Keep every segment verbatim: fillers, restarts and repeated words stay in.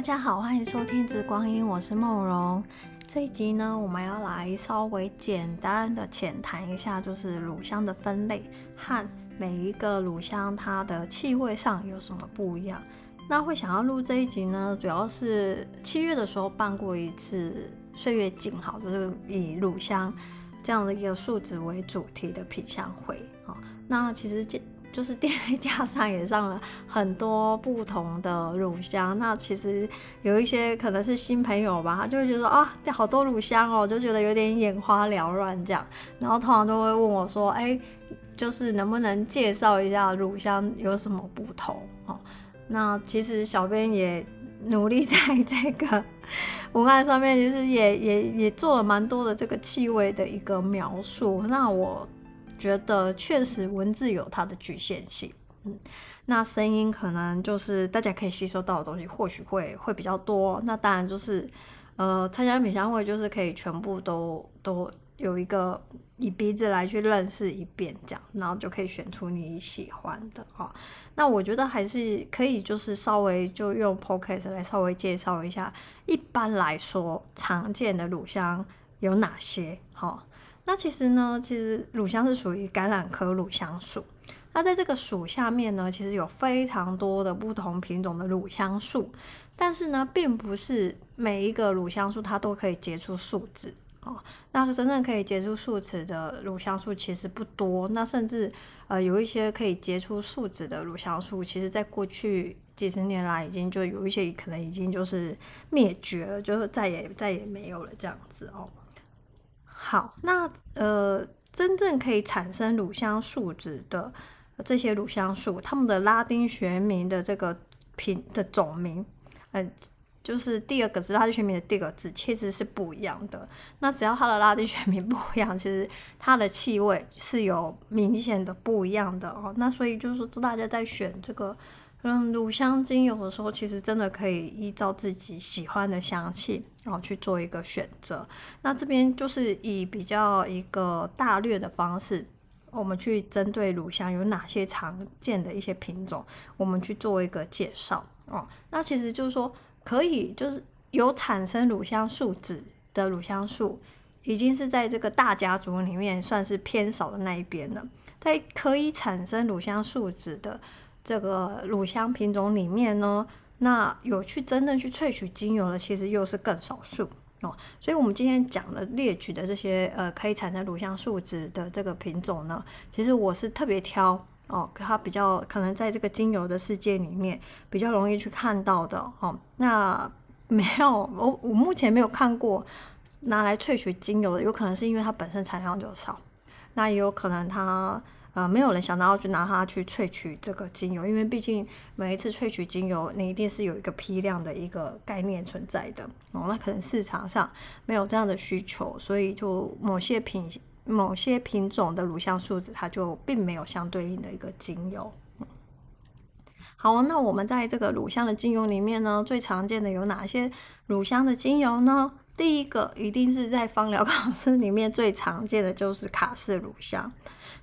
大家好，欢迎收听《紫光阴》，我是梦蓉。这一集呢，我们要来稍微简单的浅谈一下，就是乳香的分类和每一个乳香它的气味上有什么不一样。那会想要录这一集呢，主要是七月的时候办过一次岁月静好，就是以乳香这样的一个数值为主题的品香会。那其实就是店架上也上了很多不同的乳香，那其实有一些可能是新朋友吧，他就会觉得啊，好多乳香哦，就觉得有点眼花缭乱这样，然后通常都会问我说，哎、欸，就是能不能介绍一下乳香有什么不同哦？那其实小编也努力在这个文案上面，其实也也也做了蛮多的这个气味的一个描述，那我觉得确实文字有它的局限性，嗯，那声音可能就是大家可以吸收到的东西或许会会比较多，那当然就是呃参加品香会就是可以全部都都有一个以鼻子来去认识一遍这样，然后就可以选出你喜欢的啊、哦。那我觉得还是可以就是稍微就用 Podcast 来稍微介绍一下一般来说常见的乳香有哪些哦。那其实呢，其实乳香是属于橄榄科乳香属。那在这个属下面呢，其实有非常多的不同品种的乳香树，但是呢，并不是每一个乳香树它都可以结出树脂哦。那真正可以结出树脂的乳香树其实不多。那甚至呃有一些可以结出树脂的乳香树，其实在过去几十年来已经就有一些可能已经就是灭绝了，就是再也再也没有了这样子哦。好，那呃，真正可以产生乳香树脂的这些乳香树，它们的拉丁学名的这个品的种名，嗯、呃，就是第二个字拉丁学名的第二个字其实是不一样的。那只要它的拉丁学名不一样，其实它的气味是有明显的不一样的哦。那所以就是大家在选这个嗯乳香精油的时候，其实真的可以依照自己喜欢的香气，然后去做一个选择。那这边就是以比较一个大略的方式，我们去针对乳香有哪些常见的一些品种，我们去做一个介绍哦。那其实就是说，可以就是有产生乳香树脂的乳香树，已经是在这个大家族里面算是偏少的那一边了。在可以产生乳香树脂的这个乳香品种里面呢，那有去真正去萃取精油的，其实又是更少数哦。所以，我们今天讲的列举的这些呃可以产生乳香树脂的这个品种呢，其实我是特别挑哦，它比较可能在这个精油的世界里面比较容易去看到的哦。那没有，我我目前没有看过拿来萃取精油的，有可能是因为它本身产量就少，那也有可能它。呃，没有人想到就拿它去萃取这个精油，因为毕竟每一次萃取精油，你一定是有一个批量的一个概念存在的哦。那可能市场上没有这样的需求，所以就某些品某些品种的乳香树脂，它就并没有相对应的一个精油。嗯、好，那我们在这个乳香的精油里面呢，最常见的有哪些乳香的精油呢？第一个一定是在芳疗考试里面最常见的就是卡氏乳香，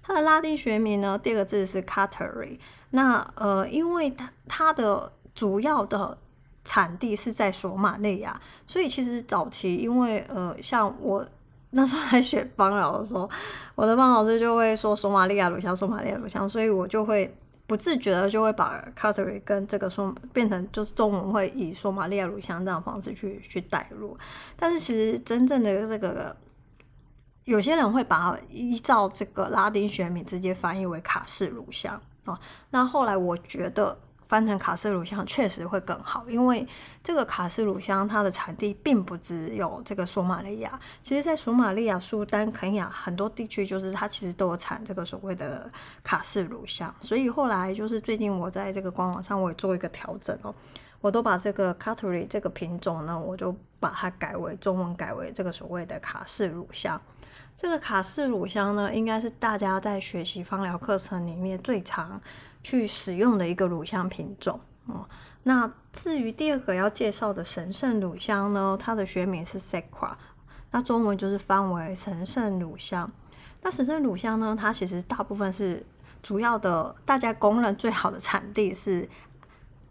它的拉丁学名呢，第二个字是 carterii。 那呃，因为它它的主要的产地是在索马利亚，所以其实早期因为呃，像我那时候在学芳疗的时候，我的芳老师就会说索马利亚乳香，索马利亚乳香，所以我就会不自觉的就会把 carterii 跟这个说变成就是中文会以索马利亚乳香这样的方式去去带入，但是其实真正的这个有些人会把它依照这个拉丁学名直接翻译为卡氏乳香啊。那后来我觉得翻成卡氏乳香确实会更好，因为这个卡氏乳香它的产地并不只有这个索马利亚，其实在索马利亚、苏丹、肯亚很多地区，就是它其实都有产这个所谓的卡氏乳香。所以后来就是最近我在这个官网上我也做一个调整哦，我都把这个 carterii 这个品种呢，我就把它改为中文改为这个所谓的卡氏乳香。这个卡氏乳香呢，应该是大家在学习芳疗课程里面最常去使用的一个乳香品种哦、嗯。那至于第二个要介绍的神圣乳香呢，它的学名是 sacra， 那中文就是翻为神圣乳香。那神圣乳香呢，它其实大部分是主要的，大家公认最好的产地是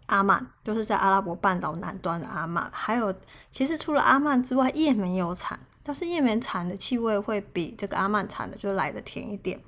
阿曼，就是在阿拉伯半岛南端的阿曼。还有其实除了阿曼之外，也没有产，但是也门产的气味会比这个阿曼产的就来得甜一点。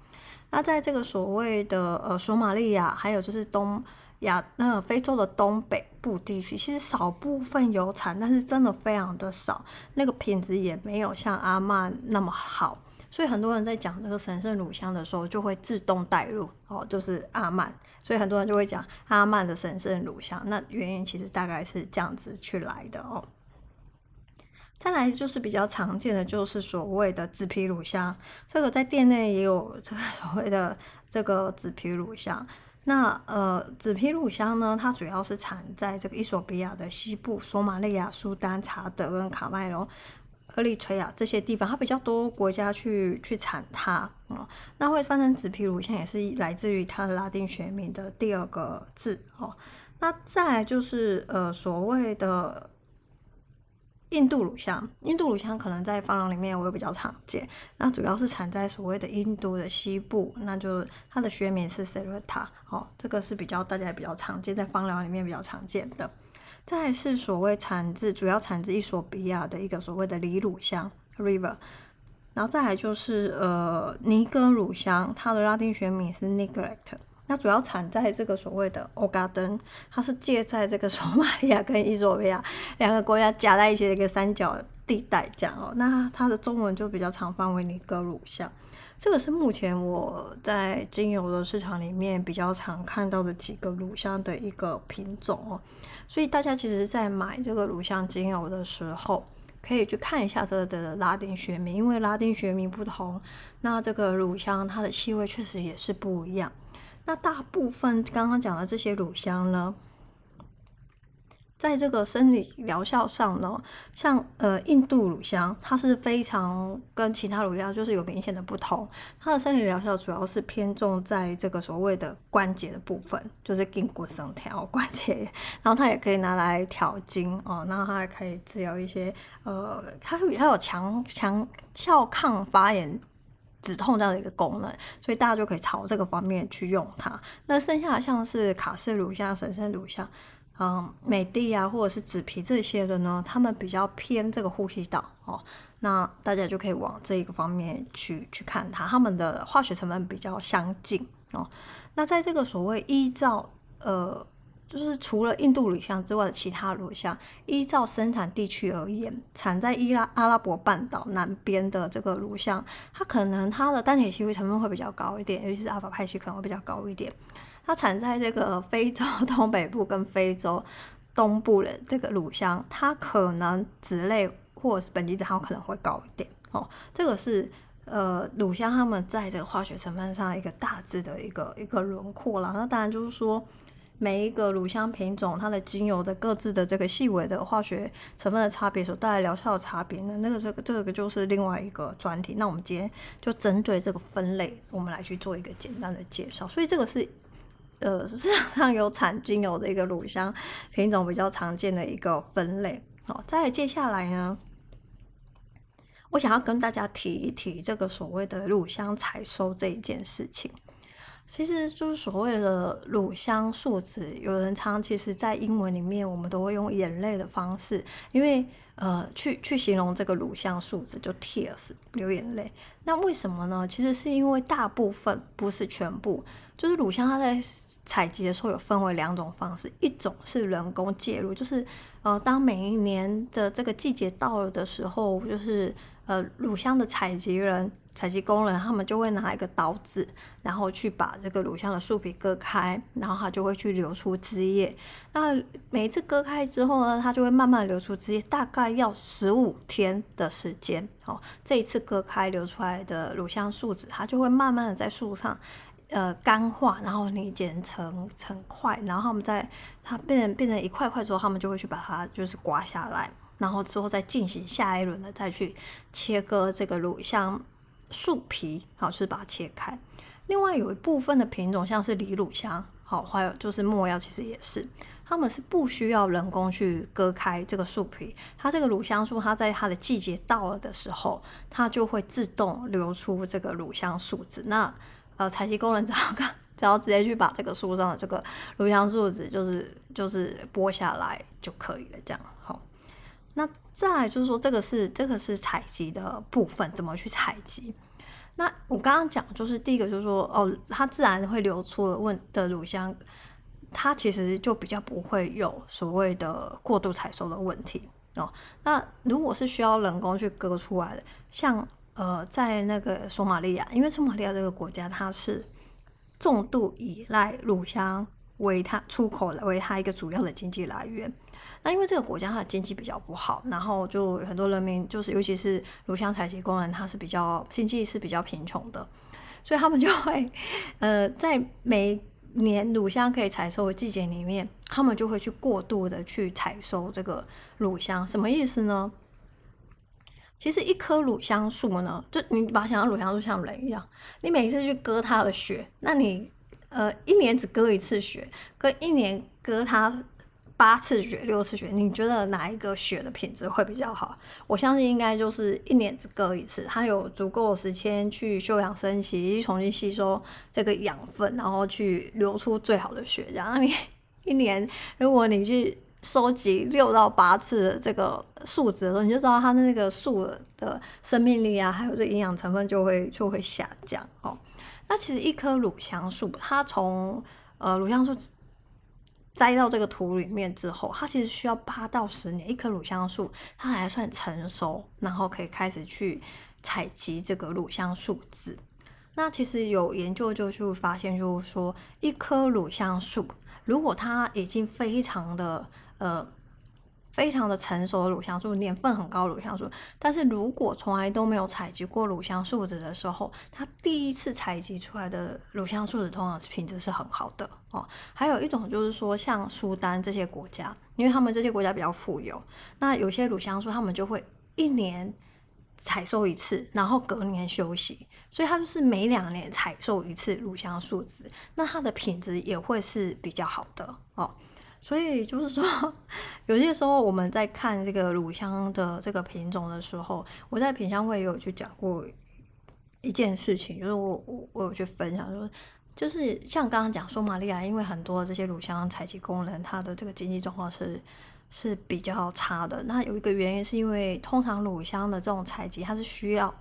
那在这个所谓的呃索马利亚，还有就是东亚那、呃、非洲的东北部地区，其实少部分有产，但是真的非常的少，那个品质也没有像阿曼那么好。所以很多人在讲这个神圣乳香的时候，就会自动带入哦，就是阿曼。所以很多人就会讲阿曼的神圣乳香，那原因其实大概是这样子去来的哦。再来就是比较常见的就是所谓的紫皮乳香，这个在店内也有这个所谓的这个紫皮乳香。那呃紫皮乳香呢，它主要是产在这个伊索比亚的西部、索马利亚、苏丹、查德跟卡麦隆、厄立垂亚这些地方，它比较多国家去去产它、嗯、那会翻成紫皮乳香也是来自于它的拉丁学名的第二个字哦。那再来就是呃所谓的印度乳香，印度乳香可能在芳疗里面我也比较常见，那主要是产在所谓的印度的西部，那就它的学名是 serrata、哦、这个是比较大家比较常见，在芳疗里面比较常见的。再来是所谓产自主要产自伊索比亚的一个所谓的里乳香 river， 然后再来就是呃尼哥乳香，它的拉丁学名是 neglect，那主要产在这个所谓的欧嘎登，它是介在这个索马利亚跟伊索比亚两个国家夹在一起的一个三角地带这样哦。那它的中文就比较常翻为尼哥乳香，这个是目前我在精油的市场里面比较常看到的几个乳香的一个品种哦。所以大家其实在买这个乳香精油的时候，可以去看一下这的拉丁学名，因为拉丁学名不同，那这个乳香它的气味确实也是不一样。那大部分刚刚讲的这些乳香呢，在这个生理疗效上呢，像呃印度乳香，它是非常跟其他乳香就是有明显的不同，它的生理疗效主要是偏重在这个所谓的关节的部分，就是筋骨生调关节，然后它也可以拿来调经哦，然后它还可以治疗一些呃，它比较有强强效抗发炎、止痛这样的一个功能，所以大家就可以朝这个方面去用它。那剩下的像是卡氏乳香、神圣乳香、嗯、美地啊，或者是紫皮这些的呢，他们比较偏这个呼吸道哦，那大家就可以往这一个方面去去看它，他们的化学成分比较相近哦。那在这个所谓依照呃，就是除了印度乳香之外的其他乳香，依照生产地区而言，产在伊拉阿拉伯半岛南边的这个乳香，它可能它的单铁烯成分会比较高一点，尤其是阿法派烯可能会比较高一点。它产在这个非洲东北部跟非洲东部的这个乳香，它可能酯类或者是苯基酯它可能会高一点哦。这个是呃乳香它们在这个化学成分上一个大致的一个一个轮廓啦。那当然就是说，每一个乳香品种它的精油的各自的这个细微的化学成分的差别所带来疗效的差别呢，那个这个这个就是另外一个专题。那我们今天就针对这个分类，我们来去做一个简单的介绍。所以这个是呃市场上有产精油的一个乳香品种比较常见的一个分类。好，再来接下来呢，我想要跟大家提一提这个所谓的乳香采收这一件事情。其实就是所谓的乳香树脂，有人常其实在英文里面我们都会用眼泪的方式，因为呃去去形容这个乳香树脂，就 tears 流眼泪。那为什么呢？其实是因为大部分不是全部，就是乳香它在采集的时候有分为两种方式，一种是人工介入，就是呃当每一年的这个季节到了的时候，就是呃乳香的采集人采集工人，他们就会拿一个刀子，然后去把这个乳香的树皮割开，然后它就会去流出汁液。那每一次割开之后呢，它就会慢慢流出汁液，大概要十五天的时间哦。这一次割开流出来的乳香树脂，它就会慢慢的在树上呃干化，然后凝结成成块，然后他们在它变成变成一块块之后，他们就会去把它就是刮下来，然后之后再进行下一轮的再去切割这个乳香树皮，好，就是把它切开。另外有一部分的品种，像是藜乳香，好，还有就是没药，其实也是，他们是不需要人工去割开这个树皮，它这个乳香树，它在它的季节到了的时候，它就会自动流出这个乳香树脂。那呃，采集工人只要只要直接去把这个树上的这个乳香树脂就是就是剥下来就可以了，这样好。那再来就是说这个是这个是采集的部分，怎么去采集。那我刚刚讲就是第一个就是说哦，它自然会流出的问的乳香，它其实就比较不会有所谓的过度采收的问题哦。那如果是需要人工去割出来的，像呃在那个索马利亚，因为索马利亚这个国家它是重度依赖乳香为它出口为它一个主要的经济来源。那因为这个国家它的经济比较不好，然后就很多人民就是尤其是乳香采集工人，他是比较经济是比较贫穷的，所以他们就会呃在每年乳香可以采收的季节里面，他们就会去过度的去采收这个乳香。什么意思呢？其实一棵乳香树呢，就你把它想象乳香树像人一样，你每一次去割它的血，那你呃一年只割一次血，跟一年割它八次血、六次血，你觉得哪一个血的品质会比较好？我相信应该就是一年只割一次，它有足够的时间去休养生息，重新吸收这个养分，然后去流出最好的血。这样，你一年如果你去收集六到八次的这个树脂的时候，你就知道它那个树的生命力啊，还有这营养成分就会就会下降哦。那其实一棵乳香树，它从呃乳香树栽到这个土里面之后，它其实需要八到十年，一棵乳香树它还算成熟，然后可以开始去采集这个乳香树脂。那其实有研究就去发现，就是说一棵乳香树如果它已经非常的呃非常的成熟的乳香树，年份很高的乳香树，但是如果从来都没有采集过乳香树脂的时候，它第一次采集出来的乳香树脂通常品质是很好的哦。还有一种就是说，像苏丹这些国家，因为他们这些国家比较富有，那有些乳香树他们就会一年采收一次，然后隔年休息，所以它就是每两年采收一次乳香树脂，那它的品质也会是比较好的哦。所以就是说，有些时候我们在看这个乳香的这个品种的时候，我在品香会也有去讲过一件事情，就是我我我有去分享说，就是像刚刚讲索马利亚，因为很多这些乳香采集工人，他的这个经济状况是是比较差的。那有一个原因是因为通常乳香的这种采集，它是需要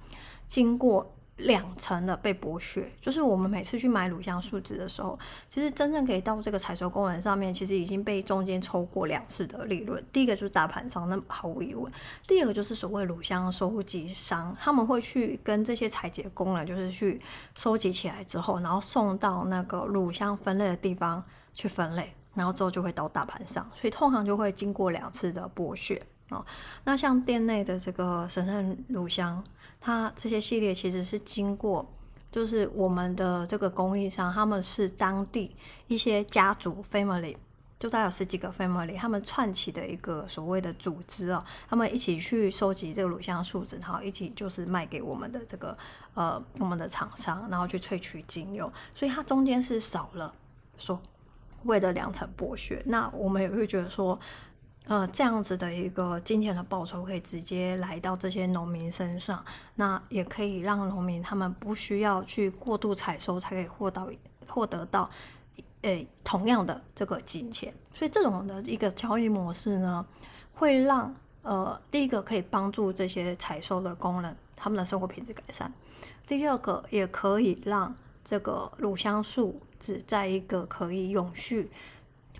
经过两层的被剥削，就是我们每次去买乳香树脂的时候，其实真正可以到这个采收工人上面，其实已经被中间抽过两次的利润。第一个就是大盘商，那毫无疑问；第二个就是所谓乳香收集商，他们会去跟这些采集工人，就是去收集起来之后，然后送到那个乳香分类的地方去分类，然后之后就会到大盘商，所以通常就会经过两次的剥削。哦，那像店内的这个神圣乳香，它这些系列其实是经过，就是我们的这个供应商，他们是当地一些家族 family， 就大概有十几个 family， 他们串起的一个所谓的组织哦，他们一起去收集这个乳香树脂，然后一起就是卖给我们的这个呃我们的厂商，然后去萃取精油，所以它中间是少了所谓的两层剥削。那我们也会觉得说，呃，这样子的一个金钱的报酬可以直接来到这些农民身上，那也可以让农民他们不需要去过度采收才可以获到获得到，呃，同样的这个金钱。所以这种的一个交易模式呢，会让呃第一个可以帮助这些采收的工人他们的生活品质改善，第二个也可以让这个乳香树脂在一个可以永续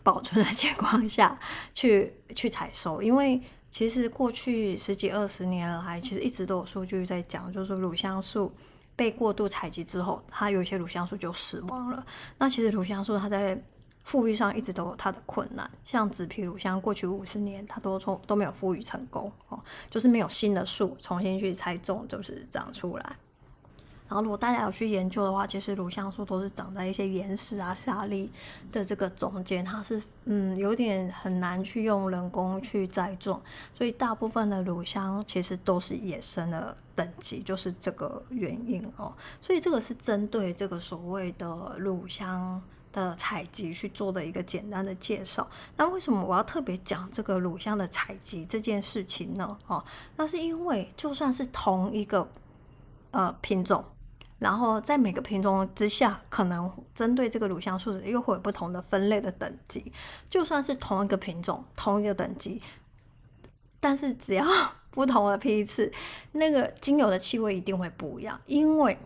保存的情况下去去采收。因为其实过去十几二十年来，其实一直都有数据在讲，就是乳香树被过度采集之后，它有一些乳香树就死亡了。那其实乳香树它在富裕上一直都有它的困难，像紫皮乳香过去五十年它都从都没有富裕成功哦，就是没有新的树重新去栽种就是长出来。然后如果大家有去研究的话，其实乳香树都是长在一些岩石啊、沙砾的这个中间，它是嗯有点很难去用人工去栽种，所以大部分的乳香其实都是野生的等级，就是这个原因哦。所以这个是针对这个所谓的乳香的采集去做的一个简单的介绍。那为什么我要特别讲这个乳香的采集这件事情呢？哦，那是因为就算是同一个呃品种，然后在每个品种之下，可能针对这个乳香树脂又会有不同的分类的等级。就算是同一个品种、同一个等级，但是只要不同的批次，那个精油的气味一定会不一样，因为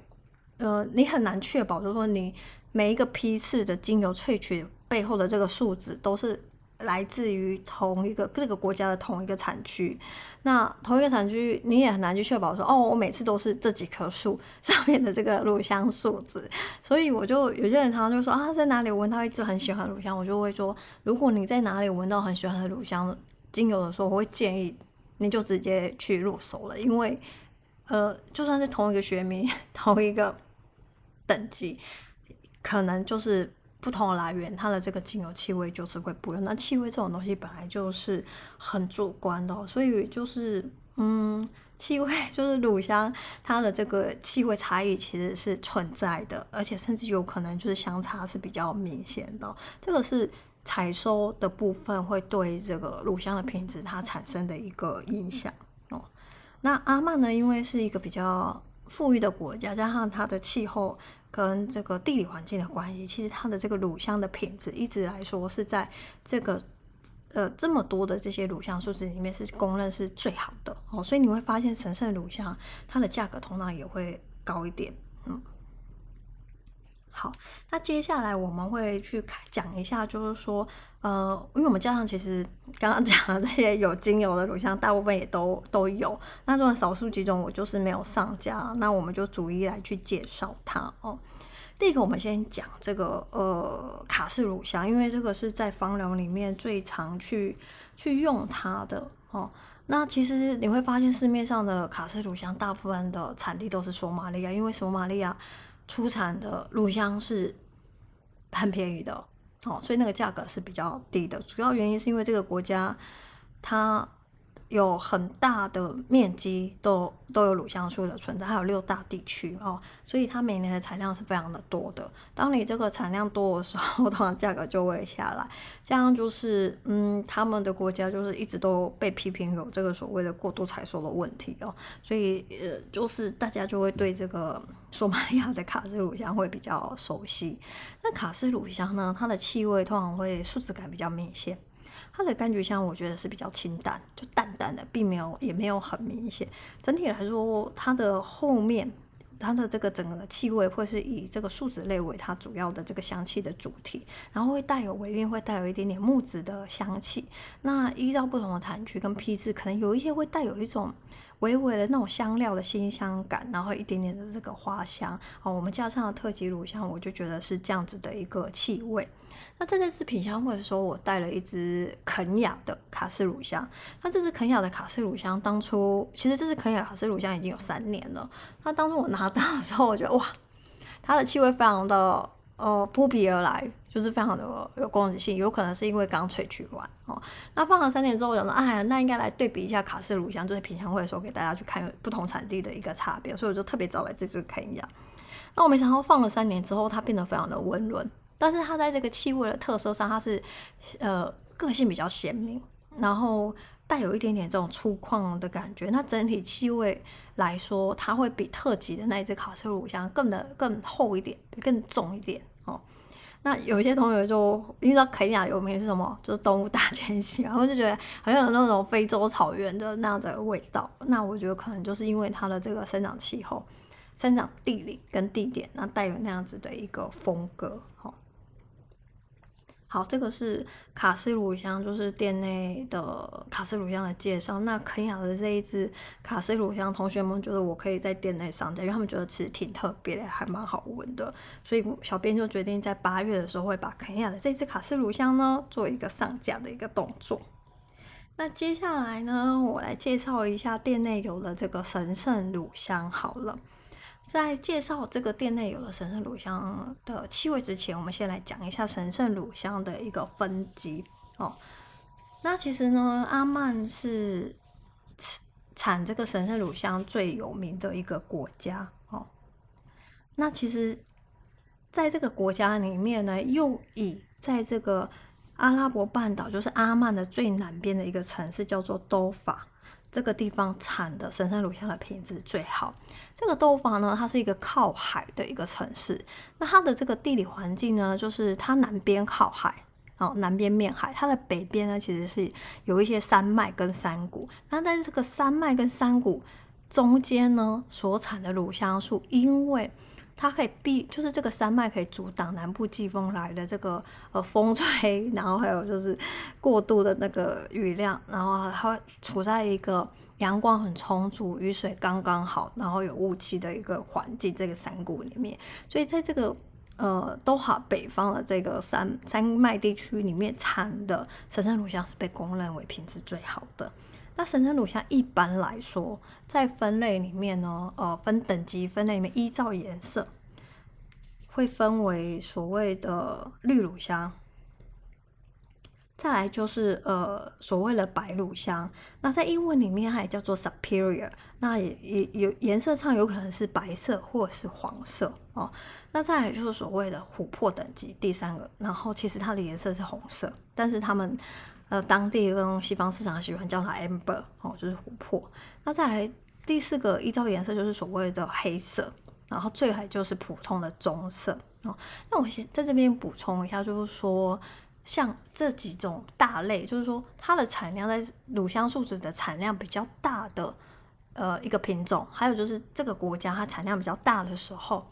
呃，你很难确保，就是说你每一个批次的精油萃取背后的这个树脂都是来自于同一个这个国家的同一个产区，那同一个产区你也很难去确保说，哦，我每次都是这几棵树上面的这个乳香树脂。所以我就有些人常常就说啊，在哪里闻到一直很喜欢乳香，我就会说，如果你在哪里闻到很喜欢乳香精油的时候，我会建议你就直接去入手了，因为呃，就算是同一个学名、同一个等级，可能就是不同的来源，它的这个精油气味就是会不一样。那气味这种东西本来就是很主观的、哦，所以就是嗯，气味就是乳香，它的这个气味差异其实是存在的，而且甚至有可能就是相差是比较明显的、哦。这个是采收的部分会对这个乳香的品质它产生的一个影响哦。那阿曼呢，因为是一个比较富裕的国家，加上它的气候跟这个地理环境的关系，其实它的这个乳香的品质一直来说是在这个呃这么多的这些乳香树脂里面是公认是最好的哦，所以你会发现神圣乳香它的价格通常也会高一点。嗯，好，那接下来我们会去讲一下，就是说呃因为我们加上其实刚刚讲的这些有精油的乳香大部分也都都有，那这种少数几种我就是没有上架，那我们就逐一来去介绍它哦。第一个我们先讲这个呃卡氏乳香，因为这个是在芳疗里面最常去去用它的哦。那其实你会发现市面上的卡氏乳香大部分的产地都是索马利亚，因为索马利亚出产的乳香是很便宜的哦，所以那个价格是比较低的。主要原因是因为这个国家它有很大的面积都都有乳香树的存在，还有六大地区哦，所以它每年的产量是非常的多的。当你这个产量多的时候，通常价格就会下来。这样就是嗯，他们的国家就是一直都被批评有这个所谓的过度采收的问题哦，所以呃，就是大家就会对这个索马利亚的卡氏乳香会比较熟悉。那卡氏乳香呢，它的气味通常会树脂感比较明显。它的柑橘香我觉得是比较清淡，就淡淡的，并没有也没有很明显。整体来说，它的后面它的这个整个气味会是以这个树脂类为它主要的这个香气的主体，然后会带有尾韵，会带有一点点木质的香气。那依照不同的产区跟批次，可能有一些会带有一种微微的那种香料的辛香感，然后一点点的这个花香哦。我们加上了特级乳香，我就觉得是这样子的一个气味。那在这次品香会的时候，我带了一支肯雅的卡氏乳香。那这支肯雅的卡氏乳香，当初其实这支肯雅卡氏乳香已经有三年了。那当初我拿到的时候，我觉得哇，它的气味非常的呃扑鼻而来，就是非常的有攻击性，有可能是因为刚萃取完哦。那放了三年之后，我想说，哎呀，那应该来对比一下卡氏乳香，就是品香会的时候给大家去看不同产地的一个差别，所以我就特别找来这支肯雅。那我没想到放了三年之后，它变得非常的温润。但是它在这个气味的特色上，它是呃个性比较鲜明，然后带有一点点这种粗犷的感觉。那整体气味来说，它会比特级的那一只卡氏乳香更的更厚一点，更重一点哦。那有一些同学就你知道肯雅有名是什么，就是动物大迁徙，然后就觉得好像有那种非洲草原的那样的味道。那我觉得可能就是因为它的这个生长气候、生长地理跟地点，那带有那样子的一个风格哦。好，这个是卡氏乳香，就是店内的卡氏乳香的介绍。那肯雅的这一支卡氏乳香，同学们觉得我可以在店内上架，因为他们觉得其实挺特别的，还蛮好闻的。所以小编就决定在八月的时候会把肯雅的这支卡氏乳香呢做一个上架的一个动作。那接下来呢，我来介绍一下店内有的这个神圣乳香好了。在介绍这个店内有的神圣乳香的气味之前，我们先来讲一下神圣乳香的一个分级哦。那其实呢，阿曼是产这个神圣乳香最有名的一个国家哦。那其实在这个国家里面呢，又以在这个阿拉伯半岛，就是阿曼的最南边的一个城市叫做都法。这个地方产的神圣乳香的品质最好。这个豆坊呢，它是一个靠海的一个城市，那它的这个地理环境呢，就是它南边靠海，哦，南边面海，它的北边呢其实是有一些山脉跟山谷，那但是这个山脉跟山谷中间呢所产的乳香树，因为它可以避，就是这个山脉可以阻挡南部季风来的这个呃风吹，然后还有就是过度的那个雨量，然后它处在一个阳光很充足、雨水刚刚好，然后有雾气的一个环境，这个山谷里面，所以在这个呃东海北方的这个山山脉地区里面产的神圣乳香是被公认为品质最好的。那神圣乳香一般来说，在分类里面呢，呃，分等级分类里面依照颜色，会分为所谓的绿乳香，再来就是呃所谓的白乳香。那在英文里面它也叫做 superior， 那也也有颜色上有可能是白色或是黄色哦。那再来就是所谓的琥珀等级第三个，然后其实它的颜色是红色，但是他们。呃，当地跟西方市场喜欢叫它 amber 哦，就是琥珀。那再来第四个依照颜色就是所谓的黑色，然后最还就是普通的棕色哦。那我先在这边补充一下，就是说像这几种大类，就是说它的产量在乳香树脂的产量比较大的呃一个品种，还有就是这个国家它产量比较大的时候，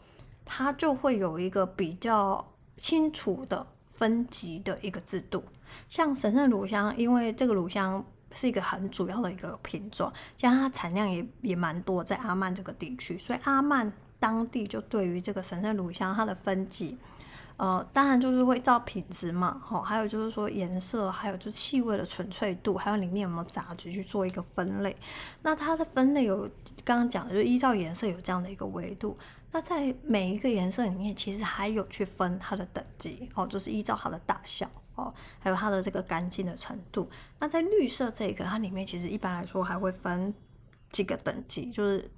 它就会有一个比较清楚的分级的一个制度。像神圣乳香，因为这个乳香是一个很主要的一个品种，加上它产量也也蛮多在阿曼这个地区，所以阿曼当地就对于这个神圣乳香它的分级，呃，当然就是会照品质嘛，哦，还有就是说颜色，还有就是气味的纯粹度，还有里面有没有杂质去做一个分类。那它的分类有刚刚讲的，就是依照颜色有这样的一个维度。那在每一个颜色里面，其实还有去分它的等级哦，就是依照它的大小哦，还有它的这个干净的程度。那在绿色这个，它里面其实一般来说还会分几个等级，就是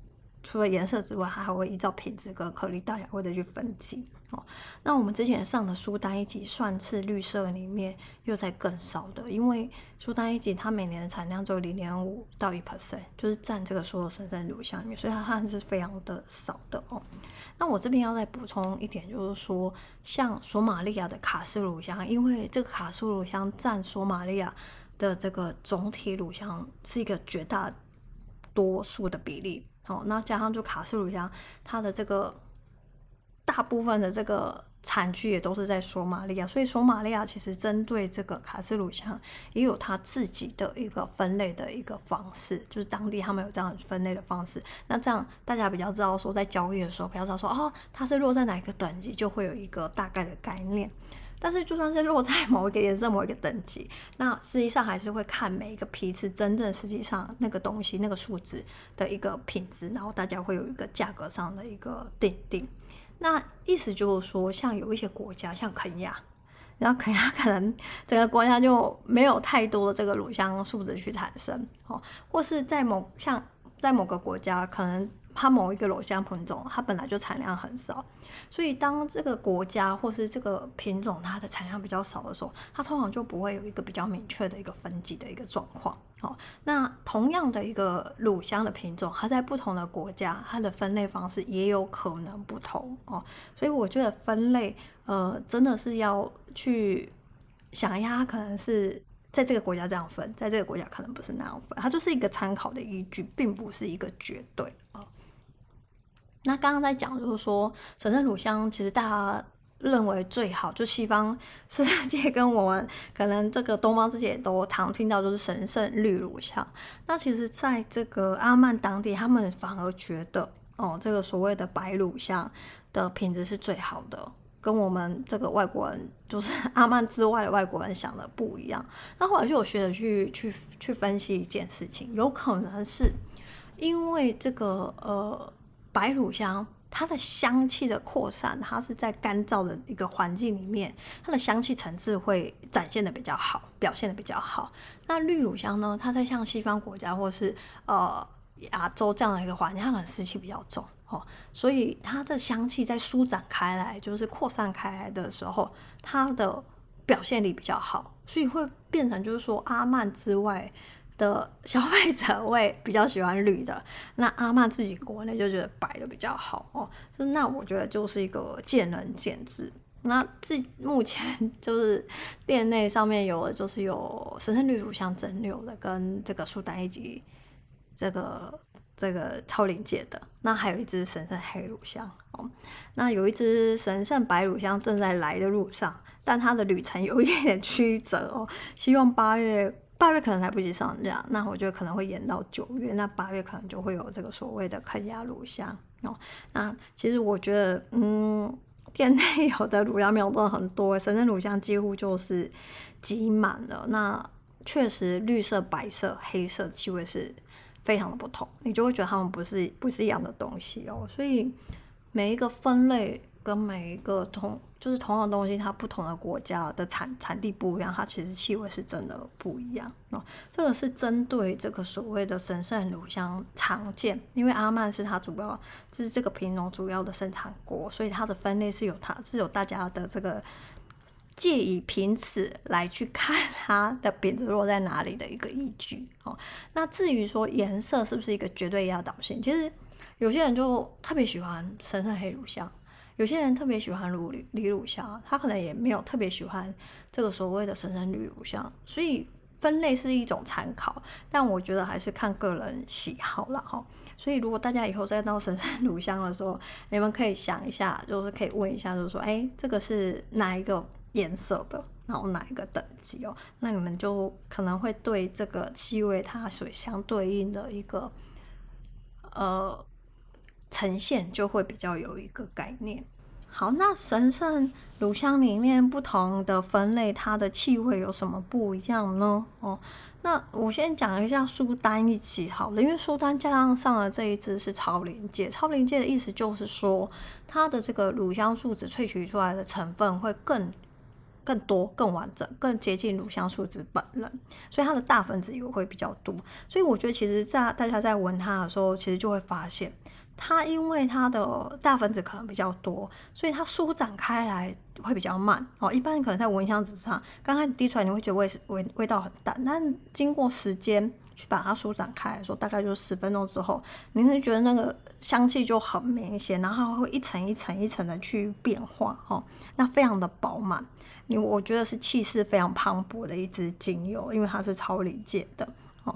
除了颜色之外，它还会依照品质跟颗粒大小会的去分级哦。那我们之前上的苏丹一级算是绿色里面又在更少的，因为苏丹一级它每年的产量只有 百分之零点五到百分之一， 就是占这个所有神圣乳香里面，所以它算是非常的少的哦。那我这边要再补充一点，就是说像索马利亚的卡斯乳香，因为这个卡斯乳香占索马利亚的这个总体乳香是一个绝大多数的比例。哦，那加上就卡斯乳香，它的这个大部分的这个产区也都是在索马利亚，所以索马利亚其实针对这个卡斯乳香也有它自己的一个分类的一个方式，就是当地他们有这样分类的方式。那这样大家比较知道说，在交易的时候比较知道说哦，它是落在哪一个等级，就会有一个大概的概念。但是就算是落在某一个颜色某一个等级，那实际上还是会看每一个批次真正实际上那个东西那个数值的一个品质，然后大家会有一个价格上的一个定定。那意思就是说，像有一些国家像肯亚，然后肯亚可能整个国家就没有太多的这个乳香树脂去产生哦，或是在某像在某个国家可能。它某一个乳香品种，它本来就产量很少，所以当这个国家或是这个品种它的产量比较少的时候，它通常就不会有一个比较明确的一个分级的一个状况。哦，那同样的一个乳香的品种，它在不同的国家，它的分类方式也有可能不同哦。所以我觉得分类，呃，真的是要去想一下，它可能是。在这个国家这样分，在这个国家可能不是那样分，它就是一个参考的依据，并不是一个绝对啊。哦，那刚刚在讲就是说，神圣乳香其实大家认为最好，就西方世界跟我们可能这个东方世界也都常听到，就是神圣绿乳香。那其实在这个阿曼当地，他们反而觉得哦，这个所谓的白乳香的品质是最好的。跟我们这个外国人，就是阿曼之外的外国人想的不一样。那后来就有学者去去去分析一件事情，有可能是因为这个呃白乳香，它的香气的扩散，它是在干燥的一个环境里面，它的香气层次会展现的比较好，表现的比较好。那绿乳香呢，它在像西方国家或是呃亚洲这样的一个环境，它可能湿气比较重。哦，所以它的香气在舒展开来，就是扩散开来的时候，它的表现力比较好，所以会变成就是说阿曼之外的消费者会比较喜欢绿的，那阿嬷自己国内就觉得白的比较好哦，就那我觉得就是一个见仁见智。那自目前就是店内上面有的就是有神圣绿乳香蒸馏的跟这个苏丹一级这个这个超临界的，那还有一支神圣黑乳香哦，那有一支神圣白乳香正在来的路上，但它的旅程有一点点曲折哦，希望八月八月可能来不及上架，那我觉得可能会延到九月，那八月可能就会有这个所谓的肯亚乳香哦。那其实我觉得，嗯，店内有的乳香没有真的很多，神圣乳香几乎就是挤满了。那确实绿色、白色、黑色气味是非常的不同，你就会觉得它们不是不是一样的东西哦。所以每一个分类跟每一个同就是同样的东西，它不同的国家的产产地不一样，它其实气味是真的不一样哦。这个是针对这个所谓的神圣乳香常见，因为阿曼是它主要就是这个品种主要的生产国，所以它的分类是有它是有大家的这个借以凭此来去看它的品质落在哪里的一个依据哦。那至于说颜色是不是一个绝对压倒性，其实有些人就特别喜欢神圣黑乳香。有些人特别喜欢李乳香，他可能也没有特别喜欢这个所谓的神圣绿乳香，所以分类是一种参考，但我觉得还是看个人喜好啦哈。所以如果大家以后再到神圣乳香的时候，你们可以想一下，就是可以问一下，就是说，哎、欸，这个是哪一个颜色的，然后哪一个等级哦？那你们就可能会对这个气味它所相对应的一个呃。呈现就会比较有一个概念。好，那神圣乳香里面不同的分类，它的气味有什么不一样呢？哦，那我先讲一下苏丹一级好了，因为苏丹加上上的这一支是超临界，超临界的意思就是说，它的这个乳香树脂萃取出来的成分会更更多、更完整、更接近乳香树脂本人，所以它的大分子也会比较多。所以我觉得，其实在大家在闻它的时候，其实就会发现。它因为它的大分子可能比较多，所以它舒展开来会比较慢哦。一般可能在蚊香纸上，刚开始滴出来你会觉得味味味道很淡，但经过时间去把它舒展开来说，大概就是十分钟之后，你会觉得那个香气就很明显，然后它会一层一层一层的去变化哦，那非常的饱满。你我觉得是气势非常磅礴的一支精油，因为它是超临界的哦。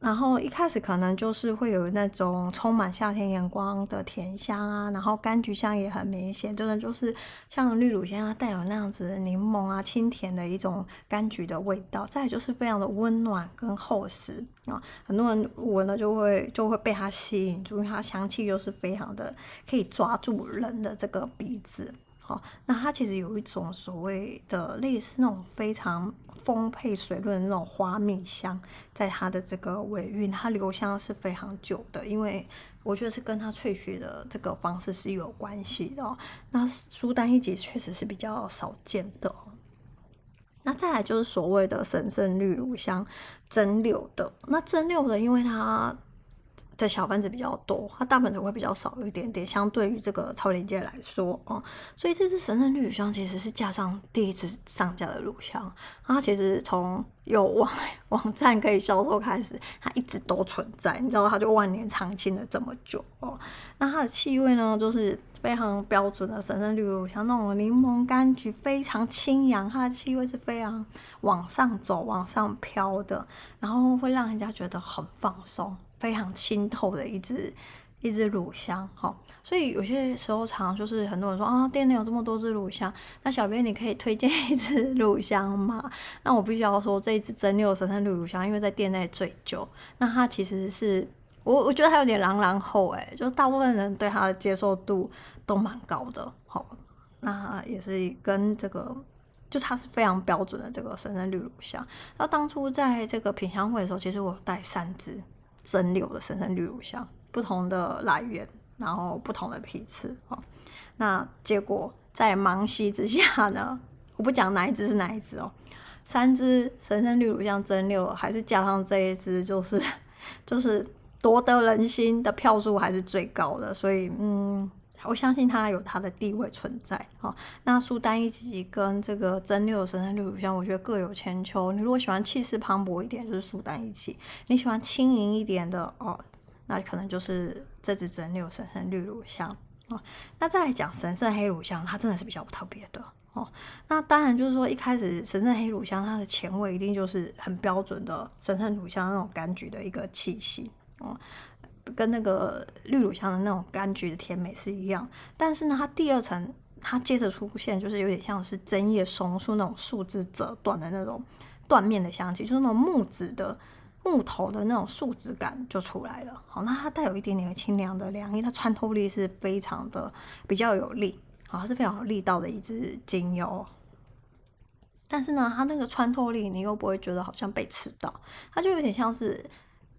然后一开始可能就是会有那种充满夏天阳光的甜香啊，然后柑橘香也很明显，真的就是像绿乳香它带有那样子的柠檬啊清甜的一种柑橘的味道，再来就是非常的温暖跟厚实啊，很多人闻了就会就会被它吸引住，因为它香气就是非常的可以抓住人的这个鼻子。哦，那它其实有一种所谓的类似那种非常丰沛水润的那种花蜜香，在它的这个尾韵，它留香是非常久的，因为我觉得是跟它萃取的这个方式是有关系的哦。那苏丹一级确实是比较少见的哦。那再来就是所谓的神圣绿乳香蒸馏的，那蒸馏的因为它的小分子比较多，它大分子会比较少一点点，相对于这个超临界来说哦、嗯，所以这支神圣绿乳香其实是加上第一次上架的乳香，它其实从有网网站可以销售开始，它一直都存在，你知道它就万年长青了这么久哦。那它的气味呢，就是非常标准的神圣绿乳香那种柠檬柑橘，非常清扬，它的气味是非常往上走、往上飘的，然后会让人家觉得很放松。非常清透的一支一支乳香哈、哦，所以有些时候常就是很多人说啊，店内有这么多支乳香，那小编你可以推荐一支乳香吗？那我必须要说，这一支蒸馏神圣绿乳香，因为在店内最久，那它其实是我我觉得它有点朗朗后哎、欸，就是大部分人对它的接受度都蛮高的，好、哦，那也是跟这个。就它是非常标准的这个神圣绿乳香。那当初在这个品香会的时候，其实我有带三支。蒸馏的神圣绿乳香，不同的来源，然后不同的批次、哦、那结果在盲吸之下呢，我不讲哪一支是哪一支哦，三支神圣绿乳香蒸馏，还是加上这一支，就是就是夺得人心的票数还是最高的，所以嗯，我相信它有它的地位存在。好，那苏丹一级跟这个真六神圣绿乳香，我觉得各有千秋。你如果喜欢气势磅礴一点，就是苏丹一级；你喜欢轻盈一点的哦，那可能就是这支真六神圣绿乳香。哦，那再来讲神圣黑乳香，它真的是比较特别的哦。那当然就是说，一开始神圣黑乳香它的前味一定就是很标准的神圣乳香那种柑橘的一个气息哦，跟那个绿乳香的那种柑橘的甜美是一样。但是呢，它第二层它接着出现就是有点像是针叶松树那种树枝折断的那种断面的香气，就是那种木质的。木头的那种树脂感就出来了。好，那它带有一点点清凉的凉意，它穿透力是非常的比较有力，好，它是非常有力道的一支精油。但是呢，它那个穿透力你又不会觉得好像被刺到，它就有点像是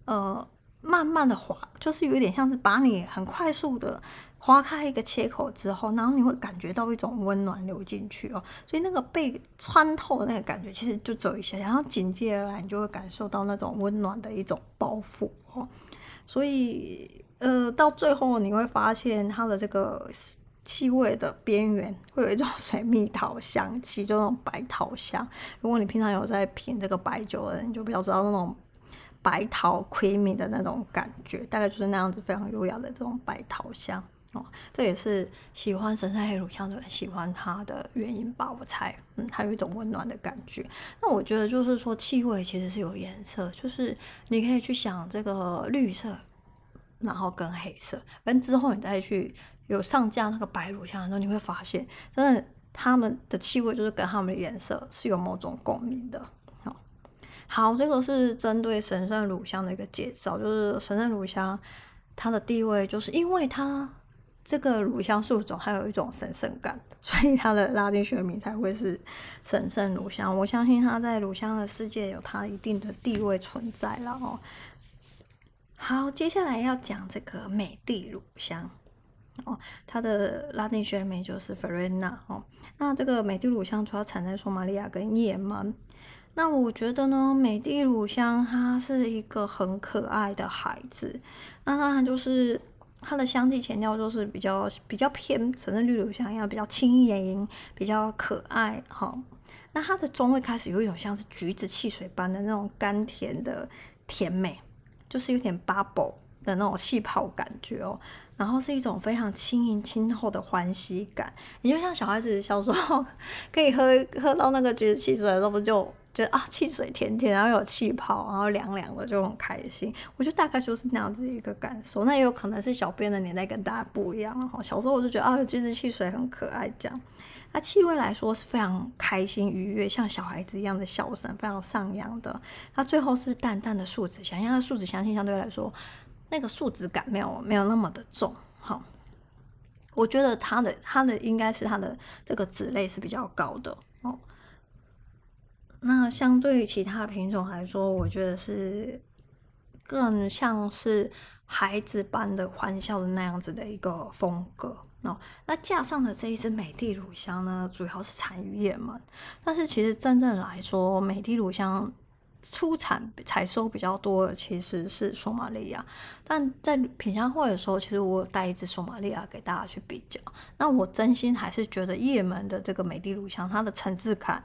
呃慢慢的滑，就是有点像是把你很快速的划开一个切口之后，然后你会感觉到一种温暖流进去哦，所以那个被穿透的那个感觉其实就只有一下，然后紧接而来你就会感受到那种温暖的一种包覆哦，所以呃到最后你会发现它的这个气味的边缘会有一种水蜜桃香气，就那种白桃香。如果你平常有在品这个白酒的人，你就比较知道那种白桃 creamy 的那种感觉，大概就是那样子非常优雅的这种白桃香。哦，这也是喜欢神圣黑乳香的人喜欢它的原因吧，我猜。嗯，它有一种温暖的感觉。那我觉得就是说，气味其实是有颜色，就是你可以去想这个绿色，然后跟黑色，跟之后你再去有上架那个白乳香的时候，你会发现，真的它们的气味就是跟它们的颜色是有某种共鸣的。好，这个是针对神圣乳香的一个介绍，就是神圣乳香它的地位，就是因为它这个乳香树种还有一种神圣感，所以它的拉丁学名才会是神圣乳香。我相信它在乳香的世界有它一定的地位存在了哦。好，接下来要讲这个美地乳香。哦，它的拉丁学名就是 frereana 哦。那这个美地乳香主要产在索马利亚跟也门。那我觉得呢，美地乳香它是一个很可爱的孩子。那当然就是它的香气前调就是比较比较偏神圣绿乳香一样，比较轻盈，比较可爱哈、哦。那它的中味开始有一种像是橘子汽水般的那种甘甜的甜美，就是有点 bubble 的那种气泡感觉哦。然后是一种非常轻盈清透的欢喜感，你就像小孩子小时候可以喝喝到那个橘子汽水的时候，不就觉得啊汽水甜甜，然后有气泡，然后凉凉的就很开心。我觉得大概就是那样子一个感受。那也有可能是小编的年代跟大家不一样哦。小时候我就觉得啊有橘子汽水很可爱这样。那气味来说是非常开心愉悦，像小孩子一样的笑声，非常上扬的。它最后是淡淡的树脂香，因为它的树脂香气相对来说那个树脂感没有没有那么的重。好，我觉得它的它的应该是它的这个脂类是比较高的哦。那相对于其他品种来说，我觉得是更像是孩子般的欢笑的那样子的一个风格哦。那架上的这一支美地乳香呢，主要是产于也门，但是其实真正来说，美地乳香出产采收比较多的其实是索马利亚。但在品香会的时候，其实我有带一支索马利亚给大家去比较。那我真心还是觉得也门的这个美地乳香，它的层次感，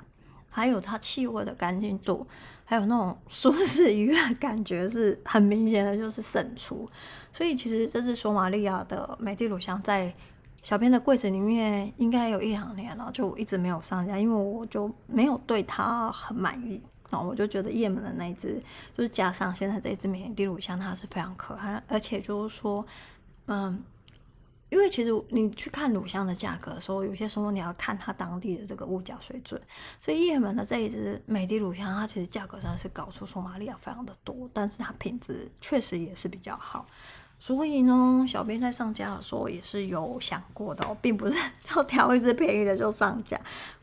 还有它气味的干净度，还有那种舒适愉悦感觉是很明显的，就是胜出。所以其实这支索马利亚的美地乳香在小编的柜子里面应该有一两年了，就一直没有上架，因为我就没有对它很满意。然后我就觉得也门的那一支，就是加上现在这一支美地乳香，它是非常可爱，而且就是说，嗯，因为其实你去看乳香的价格的时候，有些时候你要看它当地的这个物价水准，所以也门的这一支美地乳香，它其实价格上是高出索马利亚非常的多，但是它品质确实也是比较好。所以呢，小编在上架的时候也是有想过的哦，并不是要挑一支便宜的就上架。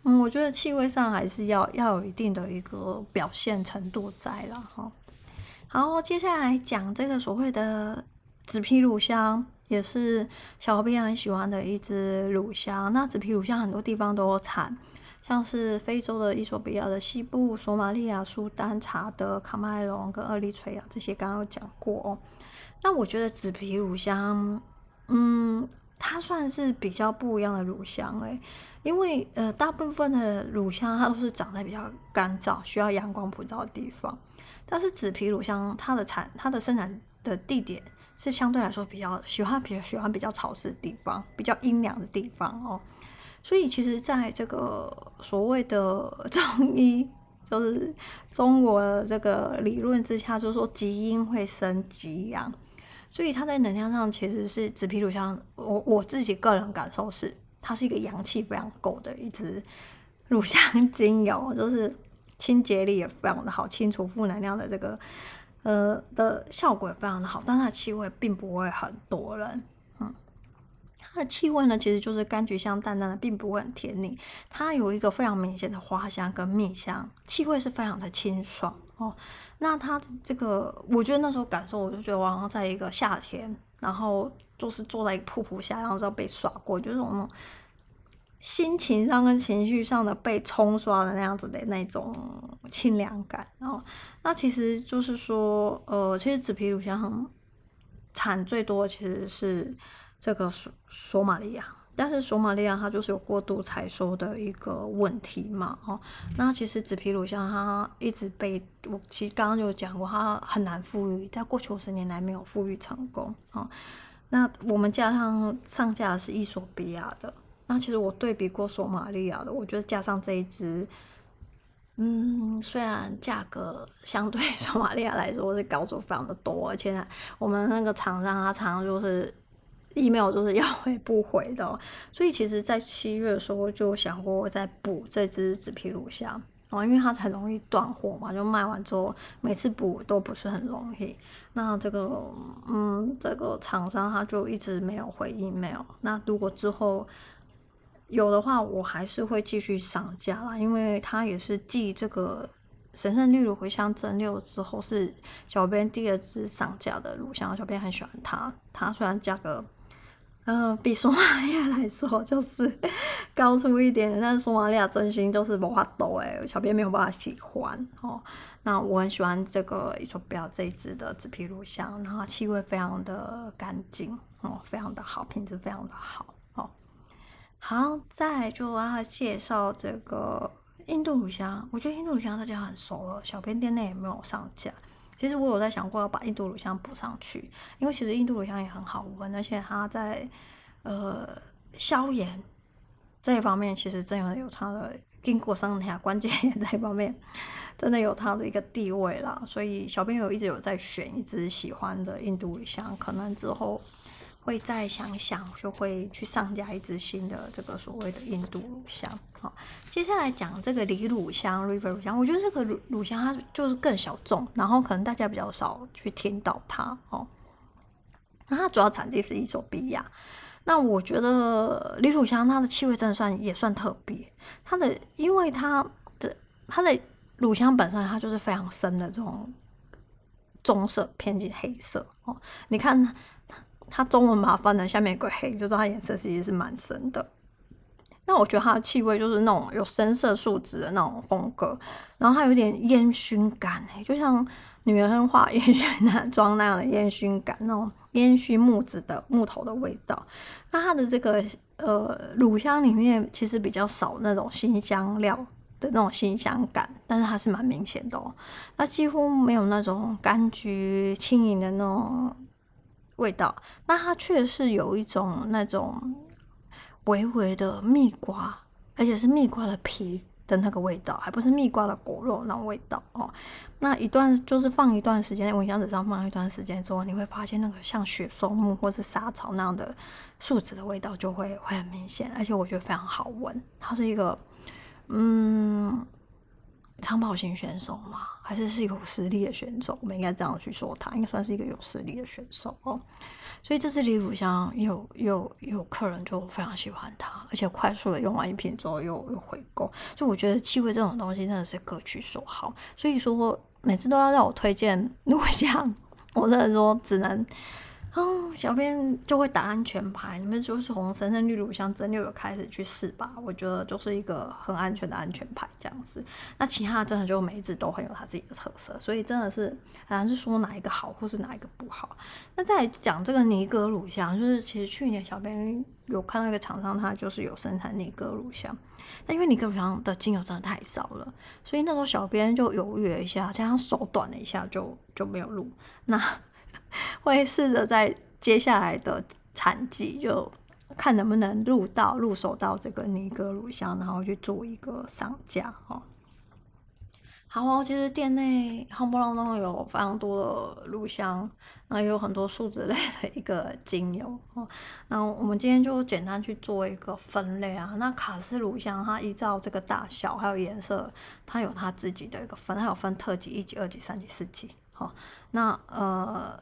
嗯，我觉得气味上还是要要有一定的一个表现程度在啦哈、哦。好，接下来讲这个所谓的紫皮乳香，也是小编很喜欢的一支乳香。那紫皮乳香很多地方都有产，像是非洲的伊索比亚的西部、索马利亚、苏丹、查德、卡麦隆跟厄立垂亚，这些刚刚有讲过哦。那我觉得紫皮乳香，嗯，它算是比较不一样的乳香哎、欸，因为呃大部分的乳香它都是长在比较干燥、需要阳光普照的地方，但是紫皮乳香它的产它的生产的地点是相对来说比较喜欢比较喜欢比较潮湿的地方、比较阴凉的地方哦，所以其实在这个所谓的中医。就是中国的这个理论之下，就是说极阴会生极阳，所以它在能量上其实是紫皮乳香，我我自己个人感受是，它是一个阳气非常够的一支乳香精油，就是清洁力也非常的好，清除负能量的这个呃的效果也非常的好，但它的气味并不会很多人。它的气味呢，其实就是柑橘香淡淡的，并不会很甜腻。它有一个非常明显的花香跟蜜香，气味是非常的清爽哦。那它这个，我觉得那时候感受，我就觉得我好像在一个夏天，然后就是坐在一个瀑布下，然后这样被耍过，就是那种心情上跟情绪上的被冲刷的那样子的那种清凉感。然后，那其实就是说，呃，其实紫皮乳香产最多其实是。这个索索马利亚，但是索马利亚它就是有过度采收的一个问题嘛，哦，那其实紫皮乳香它一直被我其实刚刚有讲过，它很难富裕，在过去五十年来没有富裕成功啊、哦。那我们加上上架的是伊索比亚的，那其实我对比过索马利亚的，我觉得加上这一支，嗯，虽然价格相对索马利亚来说是高出非常的多，而且我们那个厂商它常常就是。email 就是要回不回的、哦，所以其实，在七月的时候就想过再补这支紫皮乳香哦，因为它很容易断货嘛，就卖完之后每次补都不是很容易。那这个，嗯，这个厂商他就一直没有回 email。那如果之后有的话，我还是会继续上架啦，因为它也是继这个神圣绿乳茴香蒸馏之后，是小编第二支上架的乳香，小编很喜欢它。它虽然价格。呃，比索马利亚来说就是高出一点，但是索马利亚真心就是无法度哎，小编没有办法喜欢哦。那我很喜欢这个伊索比亚这一支的紫皮乳香，然后气味非常的干净哦，非常的好，品质非常的好哦。好，再来就要介绍这个印度乳香，我觉得印度乳香大家很熟了，小编店内也没有上架。其实我有在想过要把印度乳香补上去，因为其实印度乳香也很好闻，而且它在呃消炎这一方面，其实真的有它的经过上下关节炎这一方面，真的有它的一个地位啦。所以小编有一直有在选一支喜欢的印度乳香，可能之后会再想想，就会去上架一支新的这个所谓的印度乳香。好，接下来讲这个梨乳香 ，river 乳香，我觉得这个乳乳香它就是更小众，然后可能大家比较少去听到它哦。那它主要产地是伊索比亚，那我觉得梨乳香它的气味真的算也算特别，它的因为它的它的乳香本身它就是非常深的这种棕色偏近黑色哦，你看。它中文麻烦的下面有个黑，就知道它颜色其实是蛮深的。那我觉得它的气味就是那种有深色素质的那种风格，然后它有点烟熏感、欸、就像女人化烟熏男装那样的烟熏感，那种烟熏木质的木头的味道。那它的这个呃乳香里面其实比较少那种辛香料。的那种辛香感，但是它是蛮明显的哦。那几乎没有那种柑橘轻盈的那种。味道，那它确实有一种那种微微的蜜瓜，而且是蜜瓜的皮的那个味道，还不是蜜瓜的果肉那种味道哦。那一段就是放一段时间，蚊香纸上放一段时间之后，你会发现那个像雪松木或是沙草那样的树脂的味道就会会很明显，而且我觉得非常好闻。它是一个嗯长跑型选手嘛，还是是一个有实力的选手，我们应该这样去说他，应该算是一个有实力的选手哦。所以这支梨乳香有有有客人就非常喜欢它，而且快速的用完一瓶之后又又回购，所以我觉得气味这种东西真的是各取所好。所以说每次都要让我推荐乳香，我真的说只能哦，小编就会打安全牌，你们就是从深深绿乳香蒸馏的开始去试吧，我觉得就是一个很安全的安全牌这样子。那其他真的就每一支都很有它自己的特色，所以真的是很难是说哪一个好或是哪一个不好。那再来讲这个尼哥乳香，就是其实去年小编有看到一个厂商，它就是有生产尼哥乳香，但因为尼哥乳香的精油真的太少了，所以那时候小编就犹豫了一下，加上手短了一下就就没有录。那会试着在接下来的产季就看能不能入到入手到这个尼哥乳香，然后去做一个上架哦。好哦，其实店内轰不隆咚有非常多的乳香，那也有很多树脂类的一个精油哦。那我们今天就简单去做一个分类啊。那卡斯乳香它依照这个大小还有颜色，它有它自己的一个分，它有分特级、一级、二级、三级、四级。好，那呃。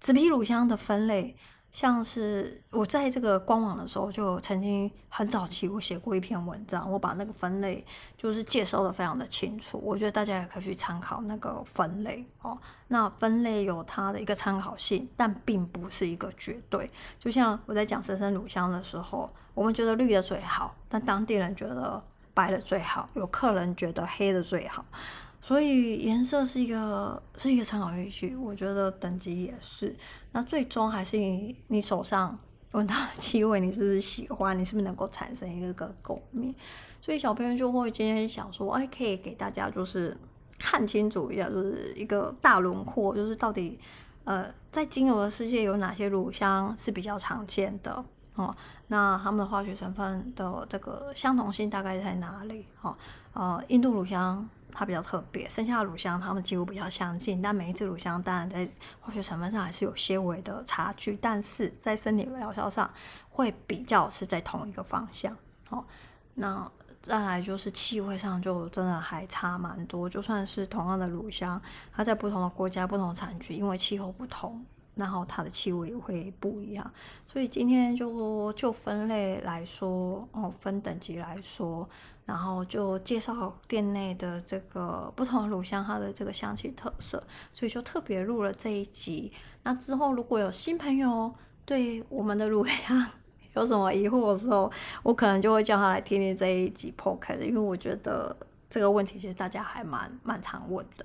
紫皮乳香的分类，像是我在这个官网的时候就曾经很早期我写过一篇文章，我把那个分类就是介绍的非常的清楚，我觉得大家也可以去参考那个分类哦。那分类有它的一个参考性，但并不是一个绝对。就像我在讲深深乳香的时候，我们觉得绿的最好，但当地人觉得白的最好，有客人觉得黑的最好。所以颜色是一个是一个参考依据，我觉得等级也是。那最终还是你你手上闻到的气味，你是不是喜欢？你是不是能够产生一个共鸣？所以小朋友就会今天想说，哎，可以给大家就是看清楚一下，就是一个大轮廓，就是到底呃在精油的世界有哪些乳香是比较常见的。哦，那它们的化学成分的这个相同性大概在哪里？哦，呃，印度乳香它比较特别，剩下的乳香它们几乎比较相近，但每一支乳香当然在化学成分上还是有些微的差距，但是在身体疗效上会比较是在同一个方向。哦，那再来就是气味上就真的还差蛮多，就算是同样的乳香，它在不同的国家、不同的产区，因为气候不同，然后它的气味也会不一样。所以今天就就分类来说，哦，分等级来说，然后就介绍店内的这个不同的乳香它的这个香气特色，所以就特别录了这一集。那之后如果有新朋友对我们的乳香有什么疑惑的时候，我可能就会叫他来听听这一集 Podcast， 因为我觉得这个问题其实大家还蛮蛮常问的。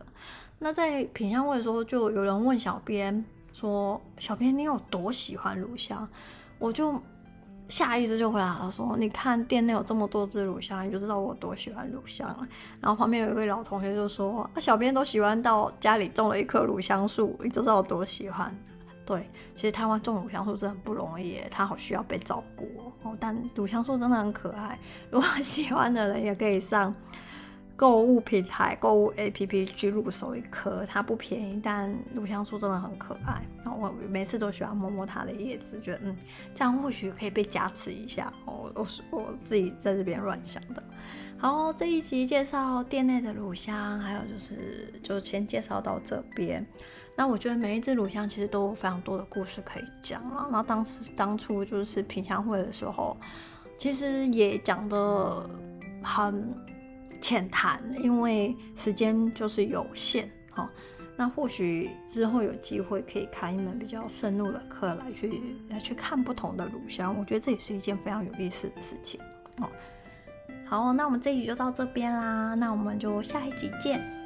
那在品香味的时候，就有人问小编说，小编你有多喜欢乳香？我就下意识就回答他说，你看店内有这么多支乳香，你就知道我多喜欢乳香了。然后旁边有一位老同学就说，啊，小编都喜欢到家里种了一棵乳香树，你就知道我多喜欢。对，其实台湾种乳香树真的不容易耶，它好需要被照顾哦。但乳香树真的很可爱，如果喜欢的人也可以上购物平台、购物 A P P 去入手一颗，它不便宜，但乳香树真的很可爱。然后我每次都喜欢摸摸它的叶子，觉得嗯，这样或许可以被加持一下。我我我自己在这边乱想的。好，这一集介绍店内的乳香，还有就是就先介绍到这边。那我觉得每一支乳香其实都有非常多的故事可以讲啦。然后当时当初就是品香会的时候，其实也讲得很浅谈，因为时间就是有限，哦，那或许之后有机会可以开一门比较深入的课来去来去看不同的乳香，我觉得这也是一件非常有意思的事情，哦。好，那我们这一集就到这边啦，那我们就下一集见。